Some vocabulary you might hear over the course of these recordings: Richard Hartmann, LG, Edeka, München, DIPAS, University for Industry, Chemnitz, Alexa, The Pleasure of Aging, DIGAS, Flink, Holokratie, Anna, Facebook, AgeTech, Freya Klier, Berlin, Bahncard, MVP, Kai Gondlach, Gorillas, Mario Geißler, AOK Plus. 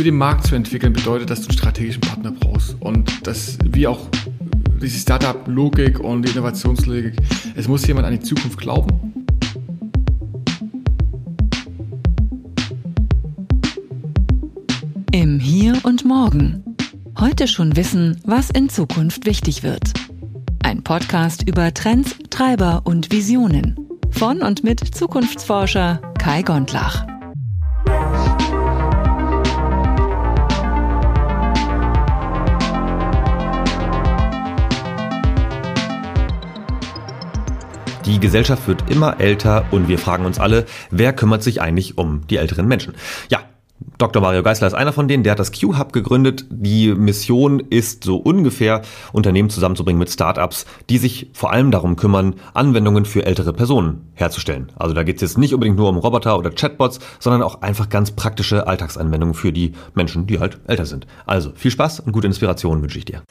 für den Markt zu entwickeln, bedeutet, dass du einen strategischen Partner brauchst. Und das, wie auch diese Startup-Logik und die Innovationslogik, es muss jemand an die Zukunft glauben. Im Hier und Morgen. Heute schon wissen, was in Zukunft wichtig wird. Ein Podcast über Trends, Treiber und Visionen. Von und mit Zukunftsforscher Kai Gondlach. Die Gesellschaft wird immer älter und wir fragen uns alle, wer kümmert sich eigentlich um die älteren Menschen? Ja, Dr. Mario Geißler ist einer von denen, der hat das Q-Hub gegründet. Die Mission ist so ungefähr, Unternehmen zusammenzubringen mit Startups, die sich vor allem darum kümmern, Anwendungen für ältere Personen herzustellen. Also da geht es jetzt nicht unbedingt nur um Roboter oder Chatbots, sondern auch einfach ganz praktische Alltagsanwendungen für die Menschen, die halt älter sind. Also viel Spaß und gute Inspiration wünsche ich dir.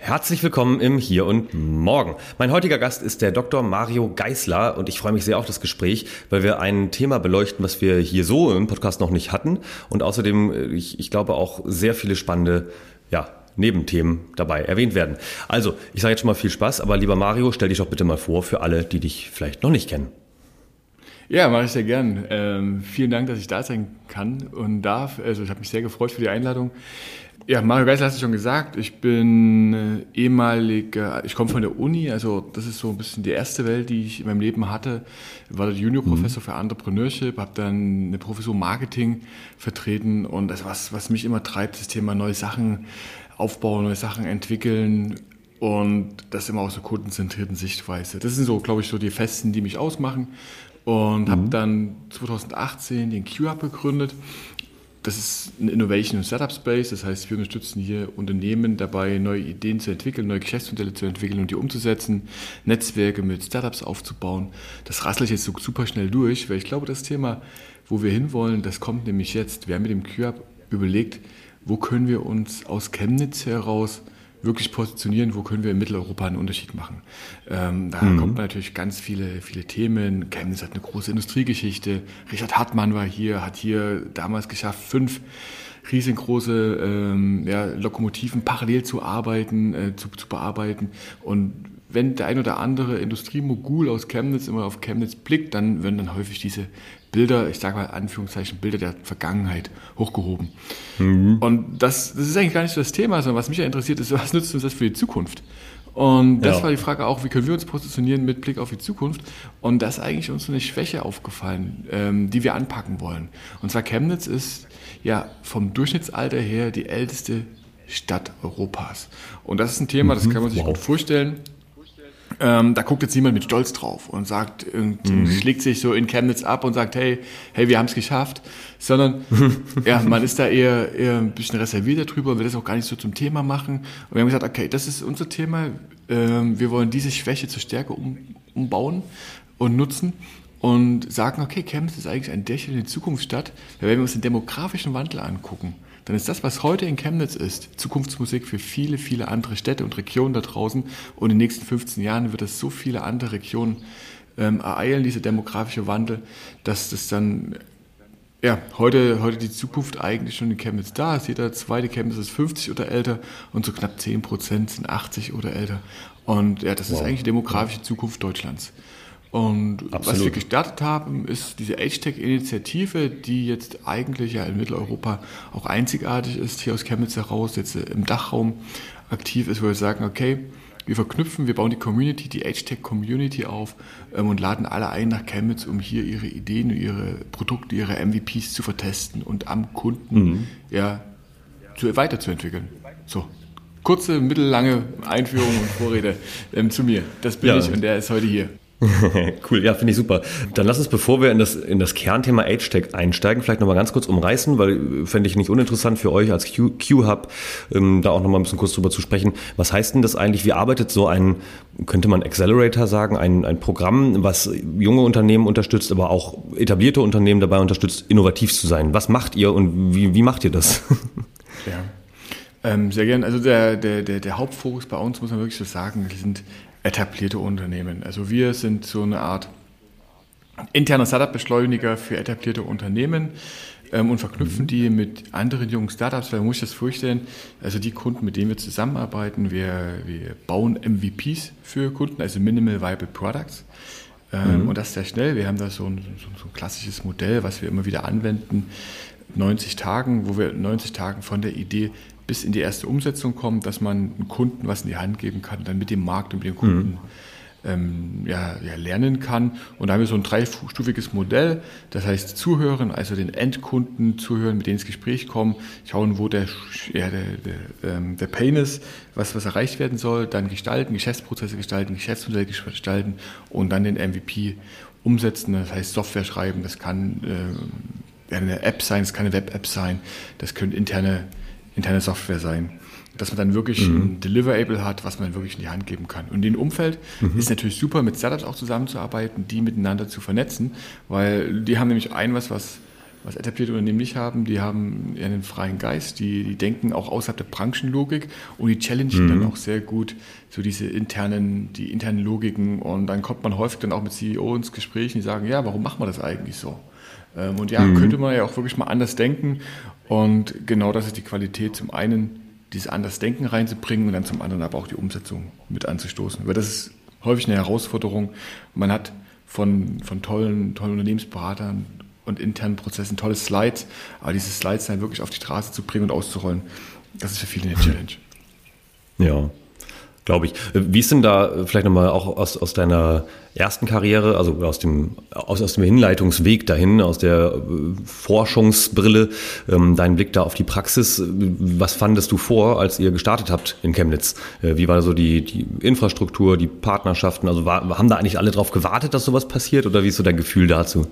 Herzlich willkommen im Hier und Morgen. Mein heutiger Gast ist der Dr. Mario Geißler und ich freue mich sehr auf das Gespräch, weil wir ein Thema beleuchten, was wir hier so im Podcast noch nicht hatten und außerdem, ich glaube, auch sehr viele spannende Nebenthemen dabei erwähnt werden. Also, ich sage jetzt schon mal viel Spaß, aber lieber Mario, stell dich doch bitte mal vor für alle, die dich vielleicht noch nicht kennen. Ja, mache ich sehr gern. Vielen Dank, dass ich da sein kann und darf. Also ich habe mich sehr gefreut für die Einladung. Ja, Mario Geißler hast du schon gesagt, ich bin ehemaliger, ich komme von der Uni, also das ist so ein bisschen die erste Welt, die ich in meinem Leben hatte, war dort Juniorprofessor für Entrepreneurship, habe dann eine Professur Marketing vertreten und das, was mich immer treibt, das Thema neue Sachen aufbauen, neue Sachen entwickeln und das immer aus einer kundenzentrierten Sichtweise. Das sind so, glaube ich, so die Festen, die mich ausmachen und habe dann 2018 den Q-Hub gegründet. Das ist ein Innovation- und Startup-Space, das heißt, wir unterstützen hier Unternehmen dabei, neue Ideen zu entwickeln, neue Geschäftsmodelle zu entwickeln und die umzusetzen, Netzwerke mit Startups aufzubauen. Das rassle ich jetzt so super schnell durch, weil ich glaube, das Thema, wo wir hinwollen, das kommt nämlich jetzt. Wir haben mit dem Q-Hub überlegt, wo können wir uns aus Chemnitz heraus wirklich positionieren, wo können wir in Mitteleuropa einen Unterschied machen. Kommen natürlich ganz viele Themen. Chemnitz hat eine große Industriegeschichte. Richard Hartmann war hier, hat hier damals geschafft, 5 riesengroße Lokomotiven parallel zu arbeiten, zu bearbeiten. Und wenn der ein oder andere Industriemogul aus Chemnitz immer auf Chemnitz blickt, dann werden dann häufig diese Bilder, ich sage mal Anführungszeichen, Bilder der Vergangenheit hochgehoben. Mhm. Und das ist eigentlich gar nicht so das Thema, sondern was mich ja interessiert ist, was nützt uns das für die Zukunft? Und das war die Frage auch, wie können wir uns positionieren mit Blick auf die Zukunft? Und das ist eigentlich uns so eine Schwäche aufgefallen, die wir anpacken wollen. Und zwar Chemnitz ist ja vom Durchschnittsalter her die älteste Stadt Europas. Und das ist ein Thema, das kann man sich gut vorstellen. Da guckt jetzt niemand mit Stolz drauf und sagt, schlägt sich so in Chemnitz ab und sagt, hey, wir haben es geschafft, sondern man ist da eher ein bisschen reservierter drüber und will das auch gar nicht so zum Thema machen. Und wir haben gesagt, okay, das ist unser Thema, wir wollen diese Schwäche zur Stärke umbauen und nutzen und sagen, okay, Chemnitz ist eigentlich ein Dächel in die Zukunftsstadt, wenn wir uns den demografischen Wandel angucken. Dann ist das, was heute in Chemnitz ist, Zukunftsmusik für viele, viele andere Städte und Regionen da draußen. Und in den nächsten 15 Jahren wird das so viele andere Regionen ereilen, dieser demografische Wandel, dass das dann, heute die Zukunft eigentlich schon in Chemnitz da ist. Jeder zweite Chemnitz ist 50 oder älter und so knapp 10% sind 80 oder älter. Und das ist eigentlich die demografische Zukunft Deutschlands. Und was wir gestartet haben, ist diese AgeTech-Initiative, die jetzt eigentlich ja in Mitteleuropa auch einzigartig ist, hier aus Chemnitz heraus, jetzt im Dachraum aktiv ist, wo wir sagen, okay, wir verknüpfen, wir bauen die Community, die AgeTech-Community auf und laden alle ein nach Chemnitz, um hier ihre Ideen, ihre Produkte, ihre MVPs zu vertesten und am Kunden weiterzuentwickeln. So. Kurze, mittellange Einführung und Vorrede zu mir. Das bin ich und der ist heute hier. Cool, ja, finde ich super. Dann lass uns, bevor wir in das Kernthema AgeTech einsteigen, vielleicht nochmal ganz kurz umreißen, weil fände ich nicht uninteressant für euch als Q-Hub, da auch nochmal ein bisschen kurz drüber zu sprechen. Was heißt denn das eigentlich? Wie arbeitet so ein, könnte man Accelerator sagen, ein Programm, was junge Unternehmen unterstützt, aber auch etablierte Unternehmen dabei unterstützt, innovativ zu sein? Was macht ihr und wie macht ihr das? Ja, sehr gerne. Also der Hauptfokus bei uns, muss man wirklich so sagen, sind etablierte Unternehmen. Also wir sind so eine Art interner Startup-Beschleuniger für etablierte Unternehmen und verknüpfen die mit anderen jungen Startups, weil man muss sich das vorstellen, also die Kunden, mit denen wir zusammenarbeiten, wir bauen MVPs für Kunden, also Minimal Viable Products. Und das sehr schnell. Wir haben da so ein klassisches Modell, was wir immer wieder anwenden, 90 Tagen, wo wir 90 Tagen von der Idee bis in die erste Umsetzung kommen, dass man einem Kunden was in die Hand geben kann, dann mit dem Markt und mit dem Kunden lernen kann. Und da haben wir so ein dreistufiges Modell, das heißt zuhören, also den Endkunden zuhören, mit denen ins Gespräch kommen, schauen, wo der Pain ist, was erreicht werden soll, dann gestalten, Geschäftsprozesse gestalten, Geschäftsmodelle gestalten und dann den MVP umsetzen, das heißt Software schreiben, das kann eine App sein, das kann eine Web-App sein, das können interne Software sein. Dass man dann wirklich ein Deliverable hat, was man wirklich in die Hand geben kann. Und in dem Umfeld ist natürlich super, mit Startups auch zusammenzuarbeiten, die miteinander zu vernetzen, weil die haben nämlich was etablierte Unternehmen nicht haben, die haben einen freien Geist, die denken auch außerhalb der Branchenlogik und die challengen dann auch sehr gut so die internen Logiken und dann kommt man häufig dann auch mit CEO ins Gespräch und die sagen, ja, warum machen wir das eigentlich so? Und ja, könnte man ja auch wirklich mal anders denken und genau das ist die Qualität, zum einen dieses Andersdenken reinzubringen und dann zum anderen aber auch die Umsetzung mit anzustoßen. Weil das ist häufig eine Herausforderung. Man hat von tollen Unternehmensberatern und internen Prozessen tolle Slides, aber diese Slides dann wirklich auf die Straße zu bringen und auszurollen, das ist für viele eine Challenge. Ja, glaube ich. Wie ist denn da vielleicht nochmal auch aus deiner ersten Karriere, also aus dem Hinleitungsweg dahin, aus der Forschungsbrille, dein Blick da auf die Praxis, was fandest du vor, als ihr gestartet habt in Chemnitz? Wie war da so die Infrastruktur, die Partnerschaften? Also haben da eigentlich alle drauf gewartet, dass sowas passiert oder wie ist so dein Gefühl dazu?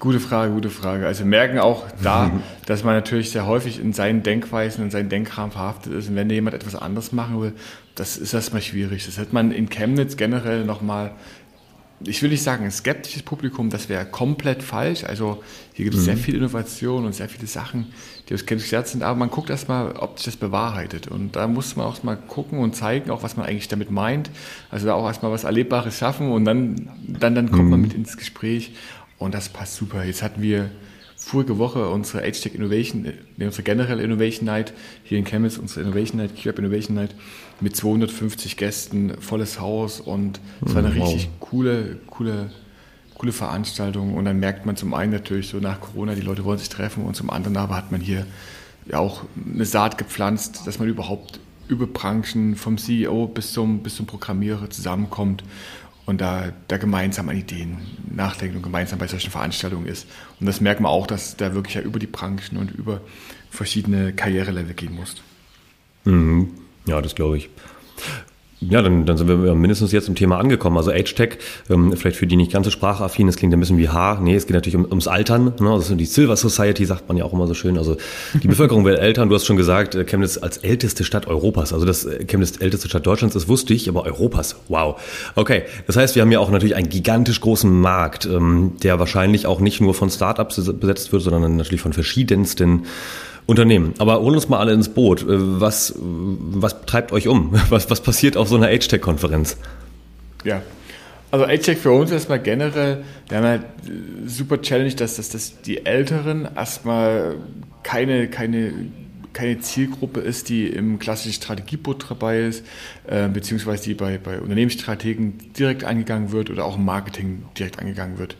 Gute Frage. Also merken auch da, dass man natürlich sehr häufig in seinen Denkweisen und seinen Denkrahmen verhaftet ist. Und wenn jemand etwas anderes machen will, das ist erstmal schwierig. Das hat man in Chemnitz generell nochmal, ich will nicht sagen ein skeptisches Publikum, das wäre komplett falsch. Also hier gibt es sehr viel Innovation und sehr viele Sachen, die aus Chemnitz gestartet sind. Aber man guckt erstmal, ob sich das bewahrheitet. Und da muss man auch mal gucken und zeigen, auch was man eigentlich damit meint. Also da auch erstmal was Erlebbares schaffen und dann kommt man mit ins Gespräch. Und das passt super. Jetzt hatten wir vorige Woche unsere AgeTech Innovation, unsere generelle Innovation Night hier in Chemnitz, unsere Innovation Night, Q-Hub Innovation Night mit 250 Gästen, volles Haus und es war eine richtig coole Veranstaltung. Und dann merkt man zum einen natürlich so nach Corona, die Leute wollen sich treffen und zum anderen aber hat man hier ja auch eine Saat gepflanzt, dass man überhaupt über Branchen vom CEO bis zum Programmierer zusammenkommt. Und da gemeinsam an Ideen nachdenken und gemeinsam bei solchen Veranstaltungen ist. Und das merkt man auch, dass da wirklich ja über die Branchen und über verschiedene Karrierelevel gehen musst. Mhm. Ja, das glaube ich. Ja, dann sind wir mindestens jetzt im Thema angekommen. Also AgeTech, vielleicht für die nicht ganz so sprachaffin, das klingt ein bisschen wie Haar. Nee, es geht natürlich ums Altern. Ne? Also die Silver Society sagt man ja auch immer so schön. Also die Bevölkerung wird älter. Und du hast schon gesagt, Chemnitz als älteste Stadt Europas. Also das Chemnitz älteste Stadt Deutschlands, das wusste ich, aber Europas, wow. Okay, das heißt, wir haben ja auch natürlich einen gigantisch großen Markt, der wahrscheinlich auch nicht nur von Startups besetzt wird, sondern natürlich von verschiedensten Unternehmen. Aber holen uns mal alle ins Boot. Was treibt euch um? Was passiert auf so einer AgeTech-Konferenz? Ja, also AgeTech für uns erstmal generell, wir haben halt super Challenge, dass die Älteren erstmal keine Zielgruppe ist, die im klassischen Strategieboot dabei ist, beziehungsweise die bei Unternehmensstrategen direkt angegangen wird oder auch im Marketing direkt angegangen wird.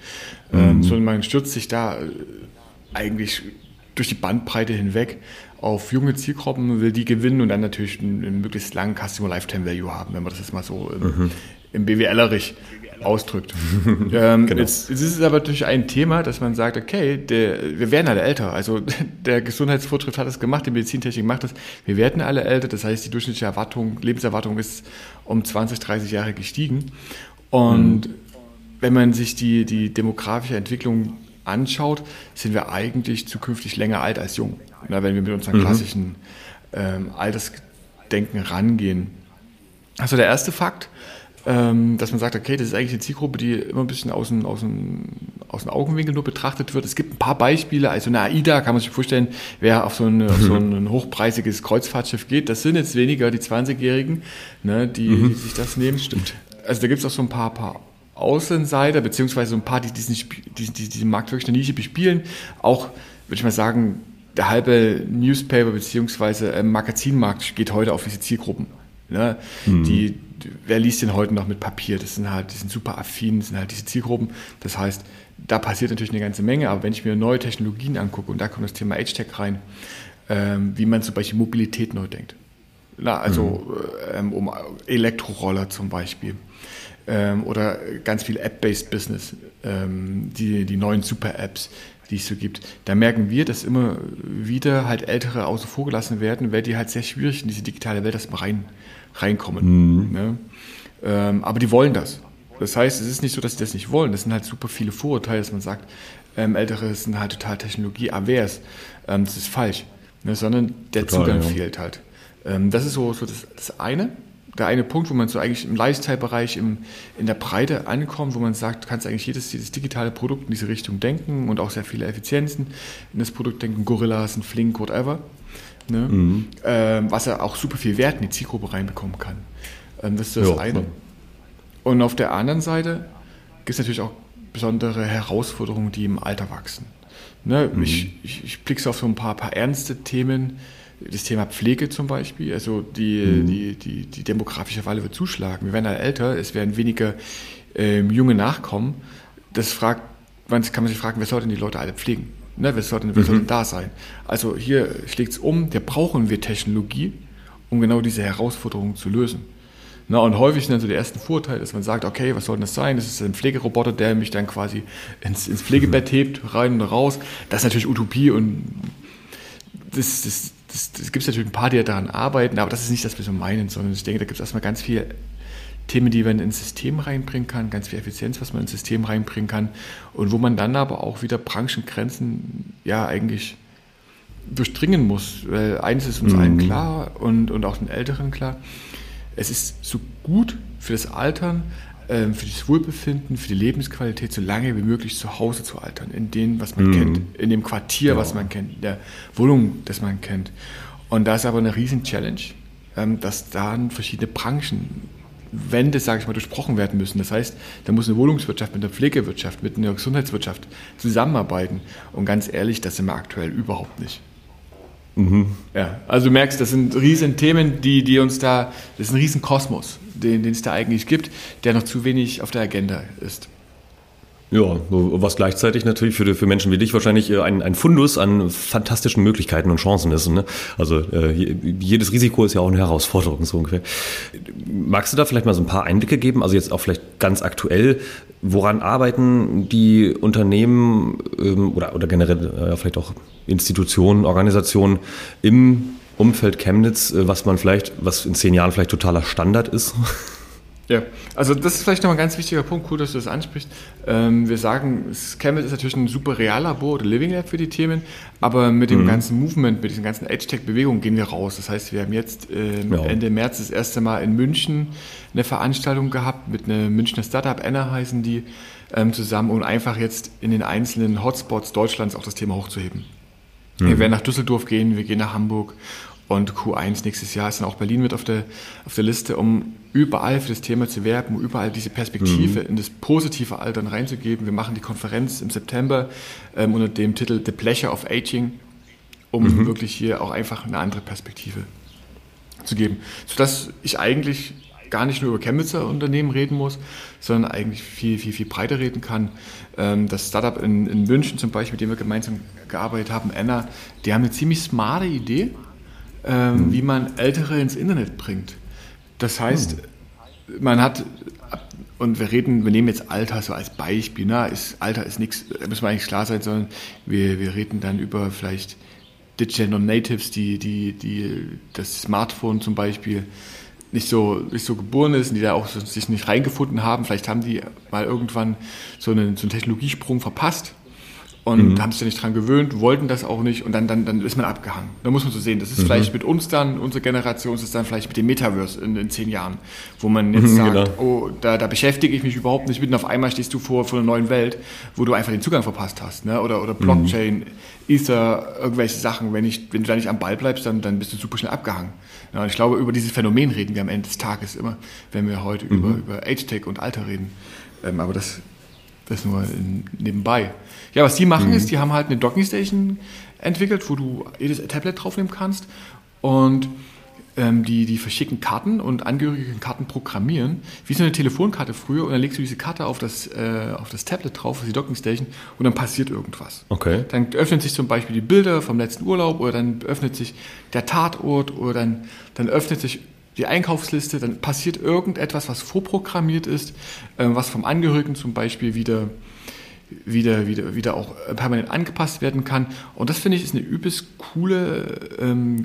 Sondern man stürzt sich da eigentlich durch die Bandbreite hinweg auf junge Zielgruppen, will die gewinnen und dann natürlich einen möglichst langen Customer Lifetime Value haben, wenn man das jetzt mal so im BWLerich ausdrückt. Genau. Jetzt ist es aber natürlich ein Thema, dass man sagt, okay, wir werden alle älter. Also der Gesundheitsfortschritt hat es gemacht, die Medizintechnik macht das. Wir werden alle älter. Das heißt, die durchschnittliche Lebenserwartung ist um 20, 30 Jahre gestiegen. Und wenn man sich die demografische Entwicklung anschaut, sind wir eigentlich zukünftig länger alt als jung, na, wenn wir mit unserem klassischen Altersdenken rangehen. Also der erste Fakt, dass man sagt, okay, das ist eigentlich eine Zielgruppe, die immer ein bisschen aus dem Augenwinkel nur betrachtet wird. Es gibt ein paar Beispiele, also eine AIDA kann man sich vorstellen, wer auf so ein hochpreisiges Kreuzfahrtschiff geht, das sind jetzt weniger die 20-Jährigen, ne, die sich das nehmen. Stimmt. Also da gibt es auch so ein paar Außenseiter, beziehungsweise ein paar, die diesen Markt wirklich in der Nische bespielen, auch, würde ich mal sagen, der halbe Newspaper beziehungsweise Magazinmarkt geht heute auf diese Zielgruppen. Ne? Mhm. Wer liest denn heute noch mit Papier? Die sind super affin, das sind halt diese Zielgruppen. Das heißt, da passiert natürlich eine ganze Menge, aber wenn ich mir neue Technologien angucke, und da kommt das Thema AgeTech rein, wie man zum Beispiel Mobilität neu denkt. Na, also um Elektroroller zum Beispiel. Oder ganz viel App-based Business, die neuen Super-Apps, die es so gibt. Da merken wir, dass immer wieder halt Ältere außen vor gelassen werden, weil die halt sehr schwierig in diese digitale Welt erstmal reinkommen. Mhm. Ne? Aber die wollen das. Das heißt, es ist nicht so, dass sie das nicht wollen. Das sind halt super viele Vorurteile, dass man sagt, Ältere sind halt total technologieavers. Das ist falsch. Ne? Sondern der Zugang fehlt halt. Das ist so das eine. Der eine Punkt, wo man so eigentlich im Lifestyle-Bereich in der Breite ankommt, wo man sagt, du kannst eigentlich jedes digitale Produkt in diese Richtung denken und auch sehr viele Effizienzen in das Produkt denken, Gorillas, ein Flink, whatever, ne? Mhm. Was ja auch super viel Wert in die Zielgruppe reinbekommen kann. Das ist das eine. Ja. Und auf der anderen Seite gibt es natürlich auch besondere Herausforderungen, die im Alter wachsen. Ne? Mhm. Ich blicke auf so ein paar ernste Themen. Das Thema Pflege zum Beispiel, also die demografische Welle wird zuschlagen. Wir werden alle älter, es werden weniger junge Nachkommen. Man kann sich fragen, wer soll denn die Leute alle pflegen? Ne? Wer soll denn da sein? Also hier schlägt es um, da brauchen wir Technologie, um genau diese Herausforderungen zu lösen. Na, und häufig sind dann so die ersten Vorurteile, dass man sagt, okay, was soll denn das sein? Das ist ein Pflegeroboter, der mich dann quasi ins Pflegebett hebt, rein und raus. Das ist natürlich Utopie und das ist... Es gibt natürlich ein paar, die daran arbeiten, aber das ist nicht das, was wir so meinen, sondern ich denke, da gibt es erstmal ganz viele Themen, die man ins System reinbringen kann, ganz viel Effizienz, was man ins System reinbringen kann und wo man dann aber auch wieder Branchengrenzen ja eigentlich durchdringen muss. Weil eines ist uns allen klar und auch den Älteren klar, es ist so gut für das Altern, für das Wohlbefinden, für die Lebensqualität, so lange wie möglich zu Hause zu altern, in dem, was man kennt, in dem Quartier, was man kennt, in der Wohnung, das man kennt. Und da ist aber eine riesen Challenge, dass dann verschiedene Branchenwände, sage ich mal, durchbrochen werden müssen. Das heißt, da muss eine Wohnungswirtschaft mit einer Pflegewirtschaft, mit einer Gesundheitswirtschaft zusammenarbeiten. Und ganz ehrlich, das sind wir aktuell überhaupt nicht. Mhm. Ja, also du merkst, das sind riesen Themen, die uns da, das ist ein riesen Kosmos, den es da eigentlich gibt, der noch zu wenig auf der Agenda ist. Ja, was gleichzeitig natürlich für Menschen wie dich wahrscheinlich ein Fundus an fantastischen Möglichkeiten und Chancen ist. Ne? Also jedes Risiko ist ja auch eine Herausforderung, so ungefähr. Magst du da vielleicht mal so ein paar Einblicke geben? Also jetzt auch vielleicht ganz aktuell, woran arbeiten die Unternehmen oder generell vielleicht auch Institutionen, Organisationen im Umfeld Chemnitz, was in 10 Jahren vielleicht totaler Standard ist? Ja, also das ist vielleicht nochmal ein ganz wichtiger Punkt, cool, dass du das ansprichst. Wir sagen, Chemnitz ist natürlich ein super Reallabor oder Living Lab für die Themen, aber mit dem ganzen Movement, mit diesen ganzen Edge-Tech-Bewegungen gehen wir raus. Das heißt, wir haben jetzt Ende März das erste Mal in München eine Veranstaltung gehabt mit einem Münchner Startup, Anna heißen die, zusammen, um einfach jetzt in den einzelnen Hotspots Deutschlands auch das Thema hochzuheben. Wir werden nach Düsseldorf gehen, wir gehen nach Hamburg. Und Q1 nächstes Jahr ist dann auch Berlin mit auf der Liste, um überall für das Thema zu werben, um überall diese Perspektive in das positive Altern reinzugeben. Wir machen die Konferenz im September unter dem Titel The Pleasure of Aging, um wirklich hier auch einfach eine andere Perspektive zu geben. Sodass ich eigentlich gar nicht nur über Chemnitzer Unternehmen reden muss, sondern eigentlich viel, viel, viel breiter reden kann. Das Startup in München zum Beispiel, mit dem wir gemeinsam gearbeitet haben, Anna, die haben eine ziemlich smarte Idee, wie man Ältere ins Internet bringt. Das heißt, man hat, und wir nehmen jetzt Alter so als Beispiel, Alter ist nichts, da müssen wir eigentlich klar sein, sondern wir reden dann über vielleicht Digital Non-Natives, die das Smartphone zum Beispiel nicht so geboren ist und die da auch sich nicht reingefunden haben. Vielleicht haben die mal irgendwann so einen Technologiesprung verpasst und haben sich ja nicht dran gewöhnt, wollten das auch nicht und dann ist man abgehangen. Da muss man so sehen, das ist vielleicht mit uns dann, unsere Generation, das ist dann vielleicht mit dem Metaverse in 10 Jahren, wo man jetzt sagt, oh, da beschäftige ich mich überhaupt nicht mit und auf einmal stehst du vor einer neuen Welt, wo du einfach den Zugang verpasst hast, ne? Oder Blockchain, Ether, irgendwelche Sachen. Wenn du da nicht am Ball bleibst, dann bist du super schnell abgehangen. Ja, und ich glaube, über dieses Phänomen reden wir am Ende des Tages immer, wenn wir heute über AgeTech und Alter reden. Aber das nur nebenbei. Ja, was die machen ist, die haben halt eine Docking Station entwickelt, wo du jedes Tablet draufnehmen kannst und die verschicken Karten und Angehörige Karten programmieren, wie so eine Telefonkarte früher, und dann legst du diese Karte auf das Tablet drauf, auf die Docking Station, und dann passiert irgendwas. Okay. Dann öffnen sich zum Beispiel die Bilder vom letzten Urlaub oder dann öffnet sich der Tatort oder dann öffnet sich die Einkaufsliste, dann passiert irgendetwas, was vorprogrammiert ist, was vom Angehörigen zum Beispiel wieder auch permanent angepasst werden kann. Und das, finde ich, ist eine übelst coole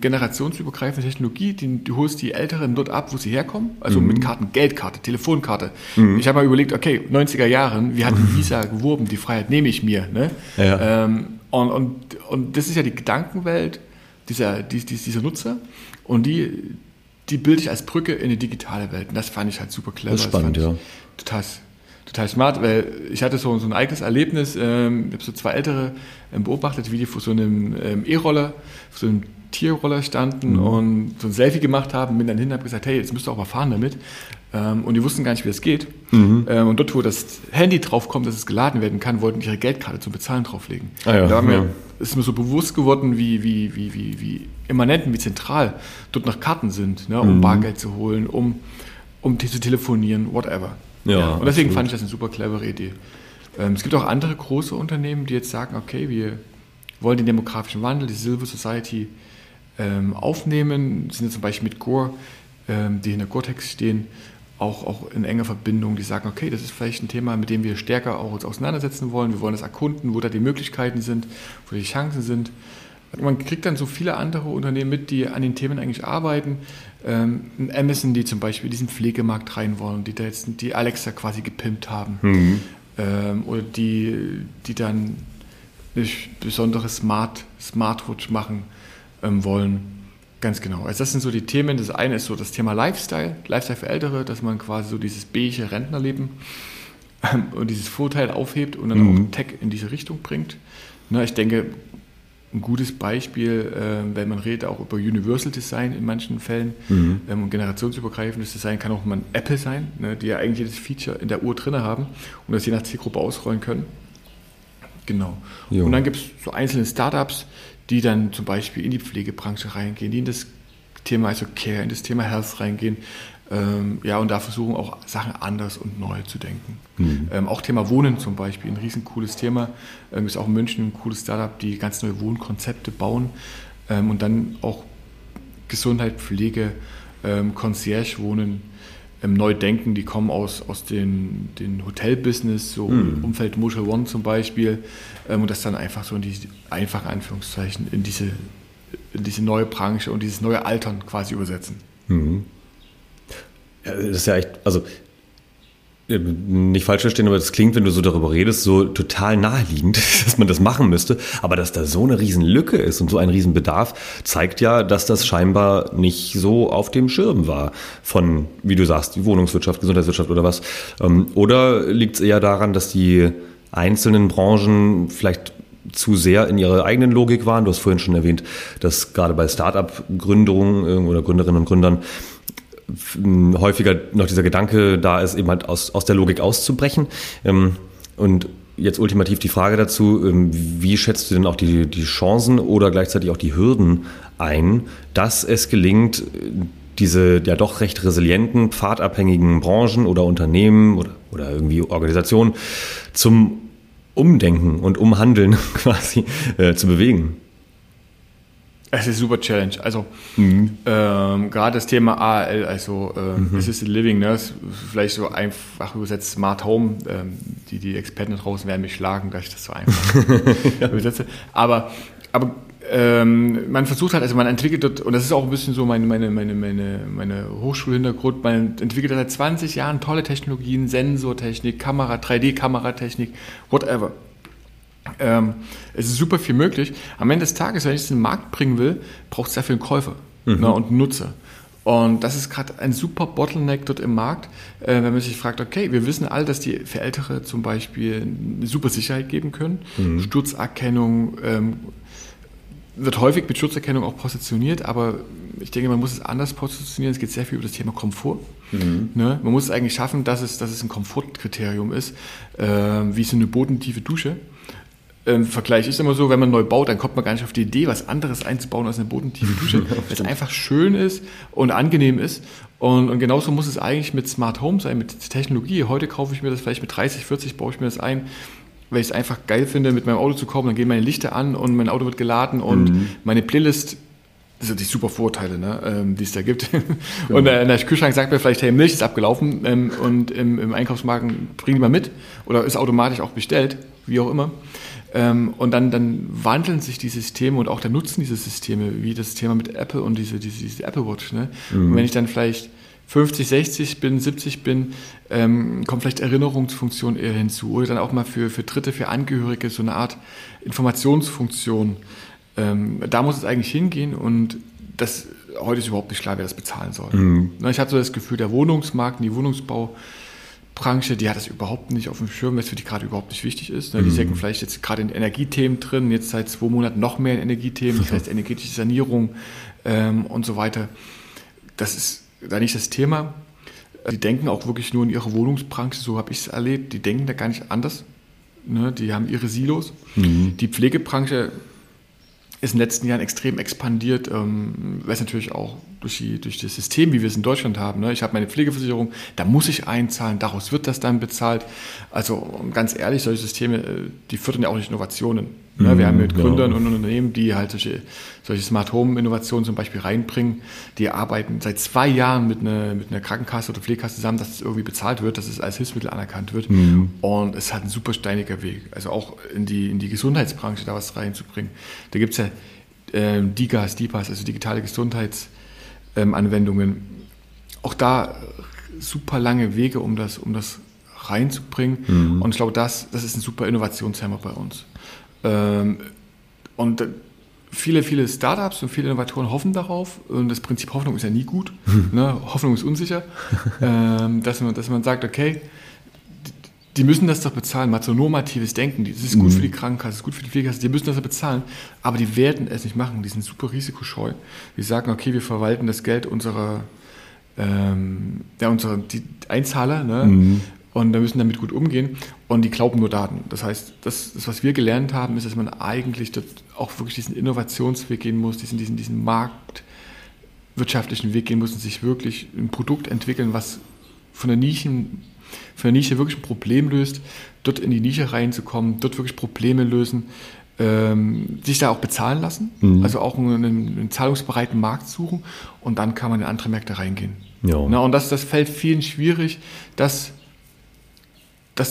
generationsübergreifende Technologie. Du holst die Älteren dort ab, wo sie herkommen, also mit Karten, Geldkarte, Telefonkarte. Ich habe mal überlegt, okay, 90er Jahren, wir hatten Visa geworben, die Freiheit nehme ich mir. Ne? Ja. Und das ist ja die Gedankenwelt dieser Nutzer, und die bilde ich als Brücke in die digitale Welt. Und das fand ich halt super clever. Das ist spannend, ja. Total smart, weil ich hatte so ein eigenes Erlebnis. Ich habe so zwei Ältere beobachtet, wie die vor so einem E-Roller, so einem Tierroller standen und so ein Selfie gemacht haben. Bin dann hin und habe gesagt, hey, jetzt müsst ihr auch mal fahren damit. Und die wussten gar nicht, wie das geht. Und dort, wo das Handy draufkommt, dass es geladen werden kann, wollten ihre Geldkarte zum Bezahlen drauflegen. Ah, ja. Da ist mir so bewusst geworden, wie immanent und wie zentral dort noch Karten sind, ne, um Bargeld zu holen, um zu telefonieren, whatever. Ja, und deswegen fand ich das eine super clevere Idee. Es gibt auch andere große Unternehmen, die jetzt sagen, okay, wir wollen den demografischen Wandel, die Silver Society aufnehmen. Sind ja zum Beispiel mit Gore, die hinter Gore-Tex stehen, auch in enger Verbindung, die sagen, okay, das ist vielleicht ein Thema, mit dem wir stärker auch uns auseinandersetzen wollen. Wir wollen das erkunden, wo da die Möglichkeiten sind, wo die Chancen sind. Man kriegt dann so viele andere Unternehmen mit, die an den Themen eigentlich arbeiten. Amazon, die zum Beispiel in diesen Pflegemarkt rein wollen, die da jetzt die Alexa quasi gepimpt haben. Oder die dann eine besondere Smartwatch machen wollen. Ganz genau. Also das sind so die Themen. Das eine ist so das Thema Lifestyle für Ältere, dass man quasi so dieses bäische Rentnerleben und dieses Vorteil aufhebt und dann auch Tech in diese Richtung bringt. Na, ich denke, ein gutes Beispiel, wenn man redet auch über Universal Design in manchen Fällen und generationsübergreifendes Design, kann auch mal Apple sein, ne, die ja eigentlich jedes Feature in der Uhr drin haben und das je nach Zielgruppe ausrollen können. Genau. Jo. Und dann gibt es so einzelne Startups, die dann zum Beispiel in die Pflegebranche reingehen, die in das Thema also Care, in das Thema Health reingehen, und da versuchen auch Sachen anders und neu zu denken. Auch Thema Wohnen zum Beispiel, ein riesen cooles Thema, ist auch in München ein cooles Startup, die ganz neue Wohnkonzepte bauen und dann auch Gesundheit, Pflege, Concierge-Wohnen neu denken. Die kommen aus den Hotel-Business, so Umfeld Motor One zum Beispiel, und das dann einfach so in die einfachen Anführungszeichen in diese neue Branche und dieses neue Altern quasi übersetzen. Das ist ja echt, also nicht falsch verstehen, aber das klingt, wenn du so darüber redest, so total naheliegend, dass man das machen müsste. Aber dass da so eine Riesenlücke ist und so ein Riesenbedarf, zeigt ja, dass das scheinbar nicht so auf dem Schirm war von, wie du sagst, Wohnungswirtschaft, Gesundheitswirtschaft oder was. Oder liegt es eher daran, dass die einzelnen Branchen vielleicht zu sehr in ihrer eigenen Logik waren? Du hast vorhin schon erwähnt, dass gerade bei Start-up-Gründungen oder Gründerinnen und Gründern häufiger noch dieser Gedanke da ist, eben halt aus der Logik auszubrechen. Und jetzt ultimativ die Frage dazu, wie schätzt du denn auch die Chancen oder gleichzeitig auch die Hürden ein, dass es gelingt, diese ja doch recht resilienten, pfadabhängigen Branchen oder Unternehmen oder irgendwie Organisationen zum Umdenken und Umhandeln quasi zu bewegen? Es ist super Challenge. Also gerade das Thema ARL, also Assisted Living, ne, ist vielleicht so einfach übersetzt Smart Home. Die Experten da draußen werden mich schlagen, dass ich das so einfach übersetze. Aber man versucht halt, also man entwickelt dort, und das ist auch ein bisschen so meine Hochschulhintergrund, man entwickelt seit 20 Jahren tolle Technologien, Sensortechnik, Kamera, 3D-Kameratechnik, whatever. Es ist super viel möglich. Am Ende des Tages, wenn ich es in den Markt bringen will, braucht es sehr viele Käufer und Nutzer. Und das ist gerade ein super Bottleneck dort im Markt, wenn man sich fragt, okay, wir wissen alle, dass die für Ältere zum Beispiel super Sicherheit geben können. Mhm. Sturzerkennung wird häufig mit Sturzerkennung auch positioniert, aber ich denke, man muss es anders positionieren. Es geht sehr viel über das Thema Komfort. Mhm. Ne? Man muss es eigentlich schaffen, dass es ein Komfortkriterium ist, wie so eine bodentiefe Dusche. Vergleich ist immer so, wenn man neu baut, dann kommt man gar nicht auf die Idee, was anderes einzubauen als eine bodentiefe Dusche, weil es einfach schön ist und angenehm ist. Und genauso muss es eigentlich mit Smart Home sein, mit Technologie. Heute kaufe ich mir das vielleicht mit 30, 40, baue ich mir das ein, weil ich es einfach geil finde, mit meinem Auto zu kommen. Dann gehen meine Lichter an und mein Auto wird geladen und meine Playlist, das sind die super Vorteile, ne, die es da gibt. Genau. Und der Kühlschrank sagt mir vielleicht, hey, Milch ist abgelaufen und im Einkaufswagen bring die mal mit oder ist automatisch auch bestellt, wie auch immer. Und dann wandeln sich die Systeme und auch der Nutzen dieser Systeme, wie das Thema mit Apple und diese Apple Watch. Ne? Mhm. Und wenn ich dann vielleicht 50, 60 bin, 70 bin, kommt vielleicht Erinnerungsfunktion eher hinzu oder dann auch mal für Dritte, für Angehörige so eine Art Informationsfunktion. Da muss es eigentlich hingehen und das heute ist überhaupt nicht klar, wer das bezahlen soll. Mhm. Ich habe so das Gefühl, der Wohnungsmarkt, die Wohnungsbaubranche, die hat das überhaupt nicht auf dem Schirm, weil es für die gerade überhaupt nicht wichtig ist. Die stecken vielleicht jetzt gerade in Energiethemen drin, jetzt seit 2 Monaten noch mehr in Energiethemen, das heißt energetische Sanierung und so weiter. Das ist da nicht das Thema. Die denken auch wirklich nur in ihre Wohnungsbranche, so habe ich es erlebt, die denken da gar nicht anders. Ne? Die haben ihre Silos. Mhm. Die Pflegebranche ist in den letzten Jahren extrem expandiert, weil es natürlich auch durch das System, wie wir es in Deutschland haben, ne? Ich habe meine Pflegeversicherung, da muss ich einzahlen, daraus wird das dann bezahlt. Also ganz ehrlich, solche Systeme, die fördern ja auch nicht Innovationen. Ne? Wir haben mit Gründern und Unternehmen, die halt solche Smart-Home-Innovationen zum Beispiel reinbringen, die arbeiten seit 2 Jahren mit einer Krankenkasse oder Pflegekasse zusammen, dass es irgendwie bezahlt wird, dass es als Hilfsmittel anerkannt wird. Mhm. Und es hat ein super steiniger Weg, also auch in die Gesundheitsbranche da was reinzubringen. Da gibt es ja DIGAS, DIPAS, also digitale Gesundheitsanwendungen. Auch da super lange Wege, um das reinzubringen. Mhm. Und ich glaube, das ist ein super Innovationshemmer bei uns. Und viele, viele Startups und viele Innovatoren hoffen darauf, und das Prinzip Hoffnung ist ja nie gut, ne? Hoffnung ist unsicher, dass man sagt, okay, die müssen das doch bezahlen, man hat so normatives Denken, das ist gut für die Krankenkasse, das ist gut für die Pflegekasse, die müssen das doch bezahlen, aber die werden es nicht machen, die sind super risikoscheu. Die sagen, okay, wir verwalten das Geld unserer Einzahler, ne? Und wir müssen damit gut umgehen. Und die glauben nur Daten. Das heißt, das, was wir gelernt haben, ist, dass man eigentlich auch wirklich diesen Innovationsweg gehen muss, diesen marktwirtschaftlichen Weg gehen muss und sich wirklich ein Produkt entwickeln, was von der Nische wirklich ein Problem löst, dort in die Nische reinzukommen, dort wirklich Probleme lösen, sich da auch bezahlen lassen, also auch einen zahlungsbereiten Markt suchen und dann kann man in andere Märkte reingehen. Ja. Na, und das fällt vielen schwierig, das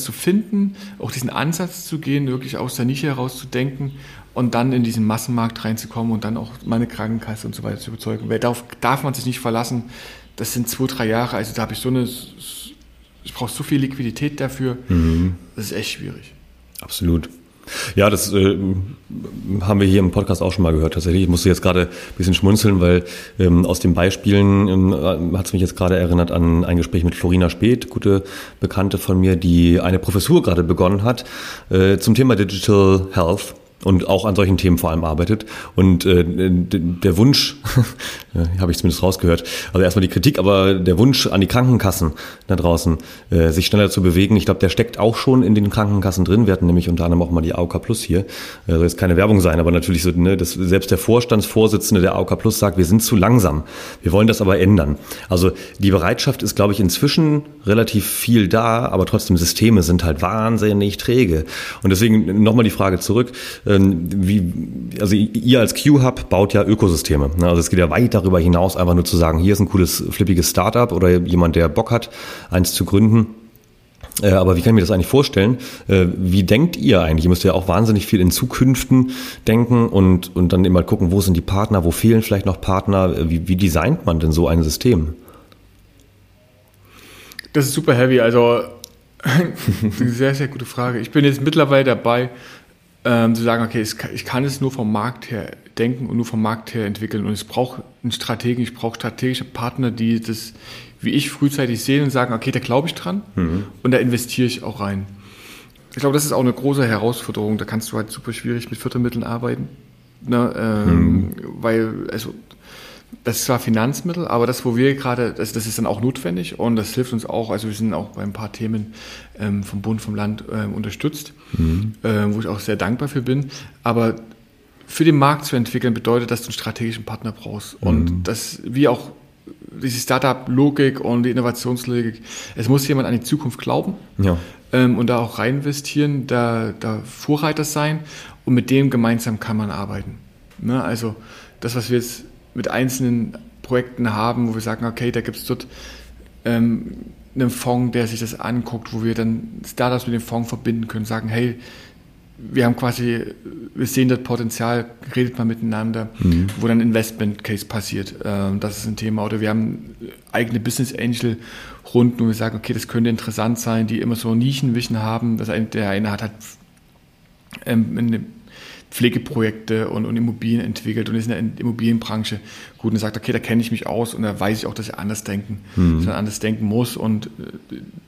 zu finden, auch diesen Ansatz zu gehen, wirklich aus der Nische heraus zu denken und dann in diesen Massenmarkt reinzukommen und dann auch meine Krankenkasse und so weiter zu überzeugen. Weil darauf darf man sich nicht verlassen. Das sind 2-3 Jahre, also da habe ich ich brauche so viel Liquidität dafür. Mhm. Das ist echt schwierig. Absolut. Ja, das haben wir hier im Podcast auch schon mal gehört tatsächlich. Ich musste jetzt gerade ein bisschen schmunzeln, weil aus den Beispielen hat es mich jetzt gerade erinnert an ein Gespräch mit Florina Späth, gute Bekannte von mir, die eine Professur gerade begonnen hat zum Thema Digital Health. Und auch an solchen Themen vor allem arbeitet. Und der Wunsch, habe ich zumindest rausgehört, also erstmal die Kritik, aber der Wunsch an die Krankenkassen da draußen, sich schneller zu bewegen, ich glaube, der steckt auch schon in den Krankenkassen drin. Wir hatten nämlich unter anderem auch mal die AOK Plus hier. Soll jetzt keine Werbung sein, aber natürlich, so, ne, selbst der Vorstandsvorsitzende der AOK Plus sagt, wir sind zu langsam, wir wollen das aber ändern. Also die Bereitschaft ist, glaube ich, inzwischen relativ viel da, aber trotzdem Systeme sind halt wahnsinnig träge. Und deswegen nochmal die Frage zurück, also ihr als Q-Hub baut ja Ökosysteme. Also es geht ja weit darüber hinaus, einfach nur zu sagen, hier ist ein cooles, flippiges Startup oder jemand, der Bock hat, eins zu gründen. Aber wie kann ich mir das eigentlich vorstellen? Wie denkt ihr eigentlich? Ihr müsst ja auch wahnsinnig viel in Zukünften denken und dann immer gucken, wo sind die Partner, wo fehlen vielleicht noch Partner? Wie designt man denn so ein System? Das ist super heavy. Also, sehr, sehr gute Frage. Ich bin jetzt mittlerweile dabei, zu sagen, okay, ich kann es nur vom Markt her denken und nur vom Markt her entwickeln. Und ich brauche einen Strategen, ich brauche strategische Partner, die das, wie ich, frühzeitig sehen und sagen, okay, da glaube ich dran und da investiere ich auch rein. Ich glaube, das ist auch eine große Herausforderung. Da kannst du halt super schwierig mit Fördermitteln arbeiten. Ne? Weil, also, das ist zwar Finanzmittel, aber das, wo wir gerade, das ist dann auch notwendig und das hilft uns auch. Also wir sind auch bei ein paar Themen vom Bund, vom Land unterstützt, wo ich auch sehr dankbar für bin. Aber für den Markt zu entwickeln bedeutet, dass du einen strategischen Partner brauchst. Und das, wie auch diese Startup-Logik und die Innovationslogik, es muss jemand an die Zukunft glauben und da auch rein investieren, da Vorreiter sein und mit dem gemeinsam kann man arbeiten. Ne? Also das, was wir jetzt mit einzelnen Projekten haben, wo wir sagen, okay, da gibt es dort einen Fonds, der sich das anguckt, wo wir dann Startups mit dem Fonds verbinden können, sagen, hey, wir sehen das Potenzial, redet mal miteinander, wo dann Investment Case passiert. Das ist ein Thema. Oder wir haben eigene Business Angel Runden, wo wir sagen, okay, das könnte interessant sein, die immer so Nischenwischen haben. Der eine hat halt eine Pflegeprojekte und Immobilien entwickelt und ist in der Immobilienbranche gut und sagt, okay, da kenne ich mich aus und da weiß ich auch, dass ich anders denken, muss und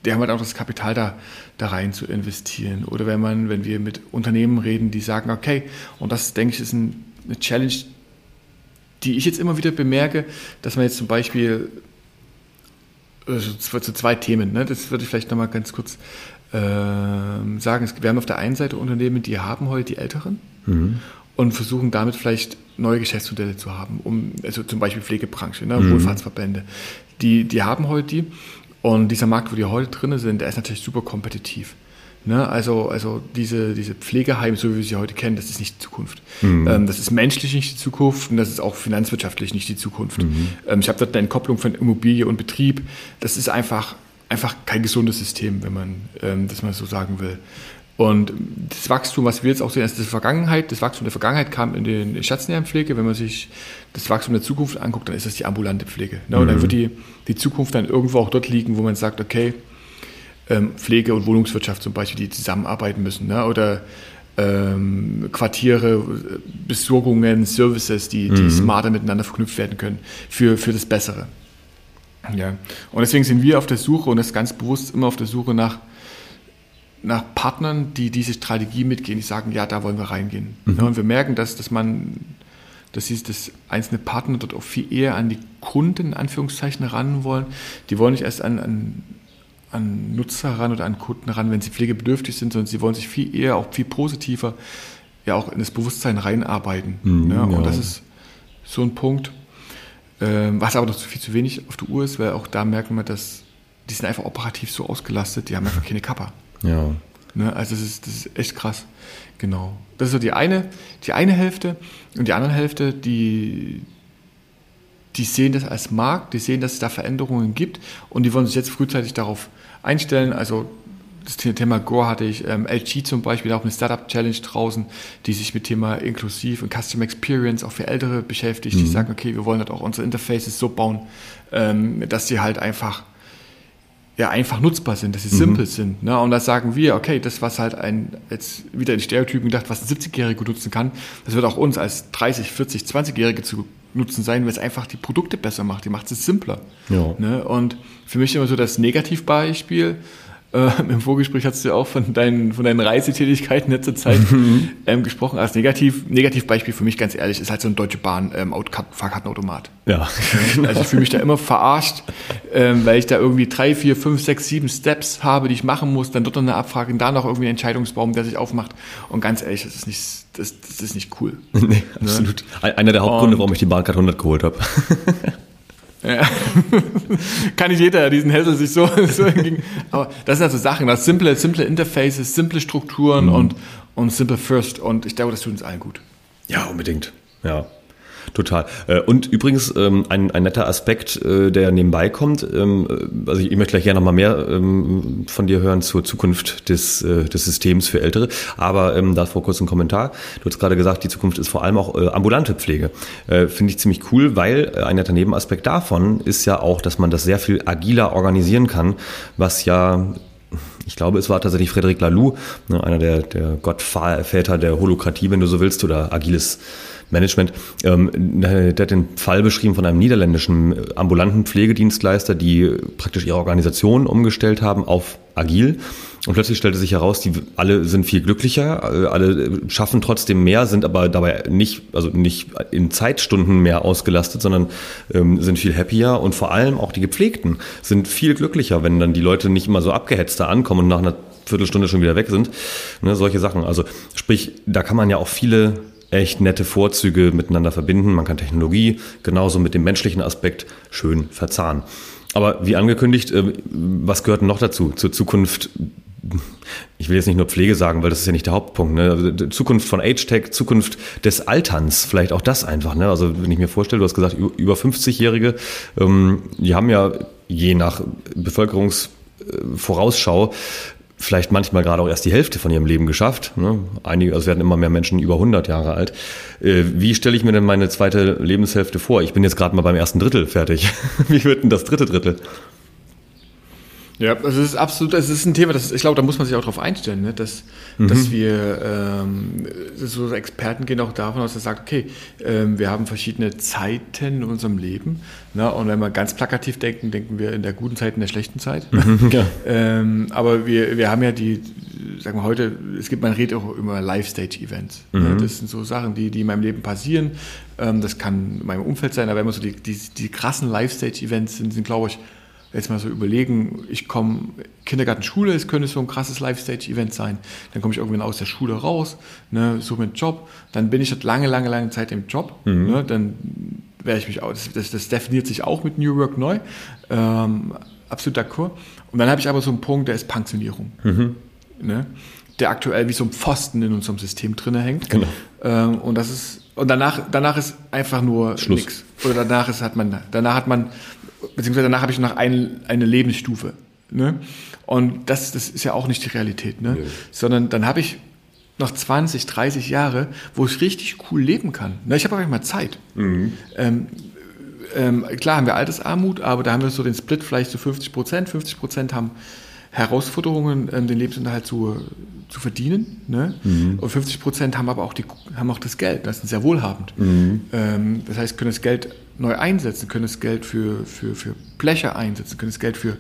der hat auch das Kapital da rein zu investieren. Oder wenn wir mit Unternehmen reden, die sagen, okay, und das, denke ich, ist eine Challenge, die ich jetzt immer wieder bemerke, dass man jetzt zum Beispiel zu zwei Themen, ne, das würde ich vielleicht nochmal ganz kurz sagen, wir haben auf der einen Seite Unternehmen, die haben heute die Älteren und versuchen damit vielleicht neue Geschäftsmodelle zu haben, also zum Beispiel Pflegebranche, ne, Wohlfahrtsverbände, die haben heute die und dieser Markt, wo die heute drin sind, der ist natürlich super kompetitiv. Ne? Also diese Pflegeheime, so wie wir sie heute kennen, das ist nicht die Zukunft. Das ist menschlich nicht die Zukunft und das ist auch finanzwirtschaftlich nicht die Zukunft. Ich habe dort eine Entkopplung von Immobilie und Betrieb, das ist einfach kein gesundes System, wenn man das mal so sagen will. Und das Wachstum, was wir jetzt auch sehen, ist die Vergangenheit. Das Wachstum der Vergangenheit kam in den stationären Pflege. Wenn man sich das Wachstum der Zukunft anguckt, dann ist das die ambulante Pflege. Ne? Und dann wird die Zukunft dann irgendwo auch dort liegen, wo man sagt, okay, Pflege und Wohnungswirtschaft zum Beispiel, die zusammenarbeiten müssen. Ne? Oder Quartiere, Besorgungen, Services, die smarter miteinander verknüpft werden können für das Bessere. Ja, und deswegen sind wir auf der Suche und das ganz bewusst immer auf der Suche nach Partnern, die diese Strategie mitgehen, die sagen, ja, da wollen wir reingehen. Ja, und wir merken, dass einzelne Partner dort auch viel eher an die Kunden, in Anführungszeichen, ran wollen. Die wollen nicht erst an Nutzer ran oder an Kunden ran, wenn sie pflegebedürftig sind, sondern sie wollen sich viel eher, auch viel positiver, ja auch in das Bewusstsein reinarbeiten. Und das ist so ein Punkt, was aber noch viel zu wenig auf der Uhr ist, weil auch da merken wir, dass die sind einfach operativ so ausgelastet, die haben einfach keine Kappa. Ja. Ne? Also das ist echt krass. Genau. Das ist so die eine Hälfte und die andere Hälfte, die sehen das als Markt, die sehen, dass es da Veränderungen gibt und die wollen sich jetzt frühzeitig darauf einstellen. Also das Thema Gore hatte ich, LG zum Beispiel, auch eine Startup-Challenge draußen, die sich mit Thema Inklusiv und Customer Experience auch für Ältere beschäftigt, die sagen, okay, wir wollen halt auch unsere Interfaces so bauen, dass sie halt einfach nutzbar sind, dass sie simpel sind. Ne? Und da sagen wir, okay, das, was halt jetzt wieder in Stereotypen gedacht, was ein 70-Jähriger nutzen kann, das wird auch uns als 30, 40, 20-Jährige zu nutzen sein, weil es einfach die Produkte besser macht, die macht es simpler. Ja. Ne? Und für mich immer so das Negativbeispiel, im Vorgespräch hast du ja auch von deinen Reisetätigkeiten letzter Zeit gesprochen. Als Negativbeispiel für mich, ganz ehrlich, ist halt so ein Deutsche Bahn Fahrkartenautomat. Ja. Also ich fühle mich da immer verarscht, weil ich da irgendwie 3, 4, 5, 6, 7 Steps habe, die ich machen muss, dann dort noch eine Abfrage und da noch irgendwie einen Entscheidungsbaum, der sich aufmacht. Und ganz ehrlich, das ist nicht cool. Nee, absolut. Ne? Einer der Hauptgründe, warum ich die Bahncard 100 geholt habe. Ja. Kann nicht jeder diesen Hassel sich so entgegen. Aber das sind also Sachen, das simple Interfaces, simple Strukturen und simple First. Und ich glaube, das tut uns allen gut. Ja, unbedingt. Ja, total. Und übrigens ein netter Aspekt, der nebenbei kommt. Also ich möchte gleich gerne nochmal mehr von dir hören zur Zukunft des Systems für Ältere. Aber da vor kurzem ein Kommentar. Du hast gerade gesagt, die Zukunft ist vor allem auch ambulante Pflege. Finde ich ziemlich cool, weil ein netter Nebenaspekt davon ist ja auch, dass man das sehr viel agiler organisieren kann, was ja Ich glaube, es war tatsächlich Frederic Laloux, einer der Gottväter der Holokratie, wenn du so willst, oder agiles Management. Der hat den Fall beschrieben von einem niederländischen ambulanten Pflegedienstleister, die praktisch ihre Organisation umgestellt haben auf agil. Und plötzlich stellte sich heraus, die alle sind viel glücklicher, alle schaffen trotzdem mehr, sind aber dabei nicht in Zeitstunden mehr ausgelastet, sondern sind viel happier. Und vor allem auch die Gepflegten sind viel glücklicher, wenn dann die Leute nicht immer so abgehetzt da ankommen und nach einer Viertelstunde schon wieder weg sind. Ne, solche Sachen. Also sprich, da kann man ja auch viele echt nette Vorzüge miteinander verbinden. Man kann Technologie genauso mit dem menschlichen Aspekt schön verzahnen. Aber wie angekündigt, was gehört noch dazu? Zur Zukunft, ich will jetzt nicht nur Pflege sagen, weil das ist ja nicht der Hauptpunkt. Ne? Zukunft von AgeTech, Zukunft des Alterns, vielleicht auch das einfach. Ne? Also wenn ich mir vorstelle, du hast gesagt, über 50-Jährige, die haben ja je nach Bevölkerungsvorausschau vielleicht manchmal gerade auch erst die Hälfte von ihrem Leben geschafft. Ne? Einige, also es werden immer mehr Menschen über 100 Jahre alt. Wie stelle ich mir denn meine zweite Lebenshälfte vor? Ich bin jetzt gerade mal beim ersten Drittel fertig. Wie wird denn das dritte Drittel? Ja, es ist absolut, es ist ein Thema, das, ich glaube, da muss man sich auch drauf einstellen, ne? Dass wir, so Experten gehen auch davon aus, dass sagen, okay, wir haben verschiedene Zeiten in unserem Leben, ne? Und wenn wir ganz plakativ denken, denken wir in der guten Zeit, in der schlechten Zeit. Mhm, ja. Aber wir haben ja die, sagen wir heute, man redet auch über Live-Stage-Events. Mhm. Ne? Das sind so Sachen, die in meinem Leben passieren. Das kann in meinem Umfeld sein, aber immer so die krassen Live-Stage-Events sind glaube ich, jetzt mal so überlegen, ich komme Kindergarten, Schule, es könnte so ein krasses Live-Stage-Event sein, dann komme ich irgendwann aus der Schule raus, ne, suche mir einen Job, dann bin ich halt lange Zeit im Job, ne, dann werde ich mich auch, das definiert sich auch mit New Work neu, absolut d'accord. Und dann habe ich aber so einen Punkt, der ist Pensionierung, ne, der aktuell wie so ein Pfosten in unserem System drin hängt. Genau. Und das ist, und danach ist einfach nur nichts. Oder danach habe ich noch eine Lebensstufe. Ne? Und das ist ja auch nicht die Realität. Ne? Nee. Sondern dann habe ich noch 20, 30 Jahre, wo ich richtig cool leben kann. Ne? Ich habe auch manchmal Zeit. Mhm. Klar haben wir Altersarmut, aber da haben wir so den Split vielleicht zu 50%. 50% haben Herausforderungen, den Lebensunterhalt zu verdienen. Ne? Mhm. Und 50% haben aber auch haben auch das Geld. Das sind sehr wohlhabend. Mhm. Das heißt, können das Geld neu einsetzen, können das Geld für Blecher einsetzen, können das Geld für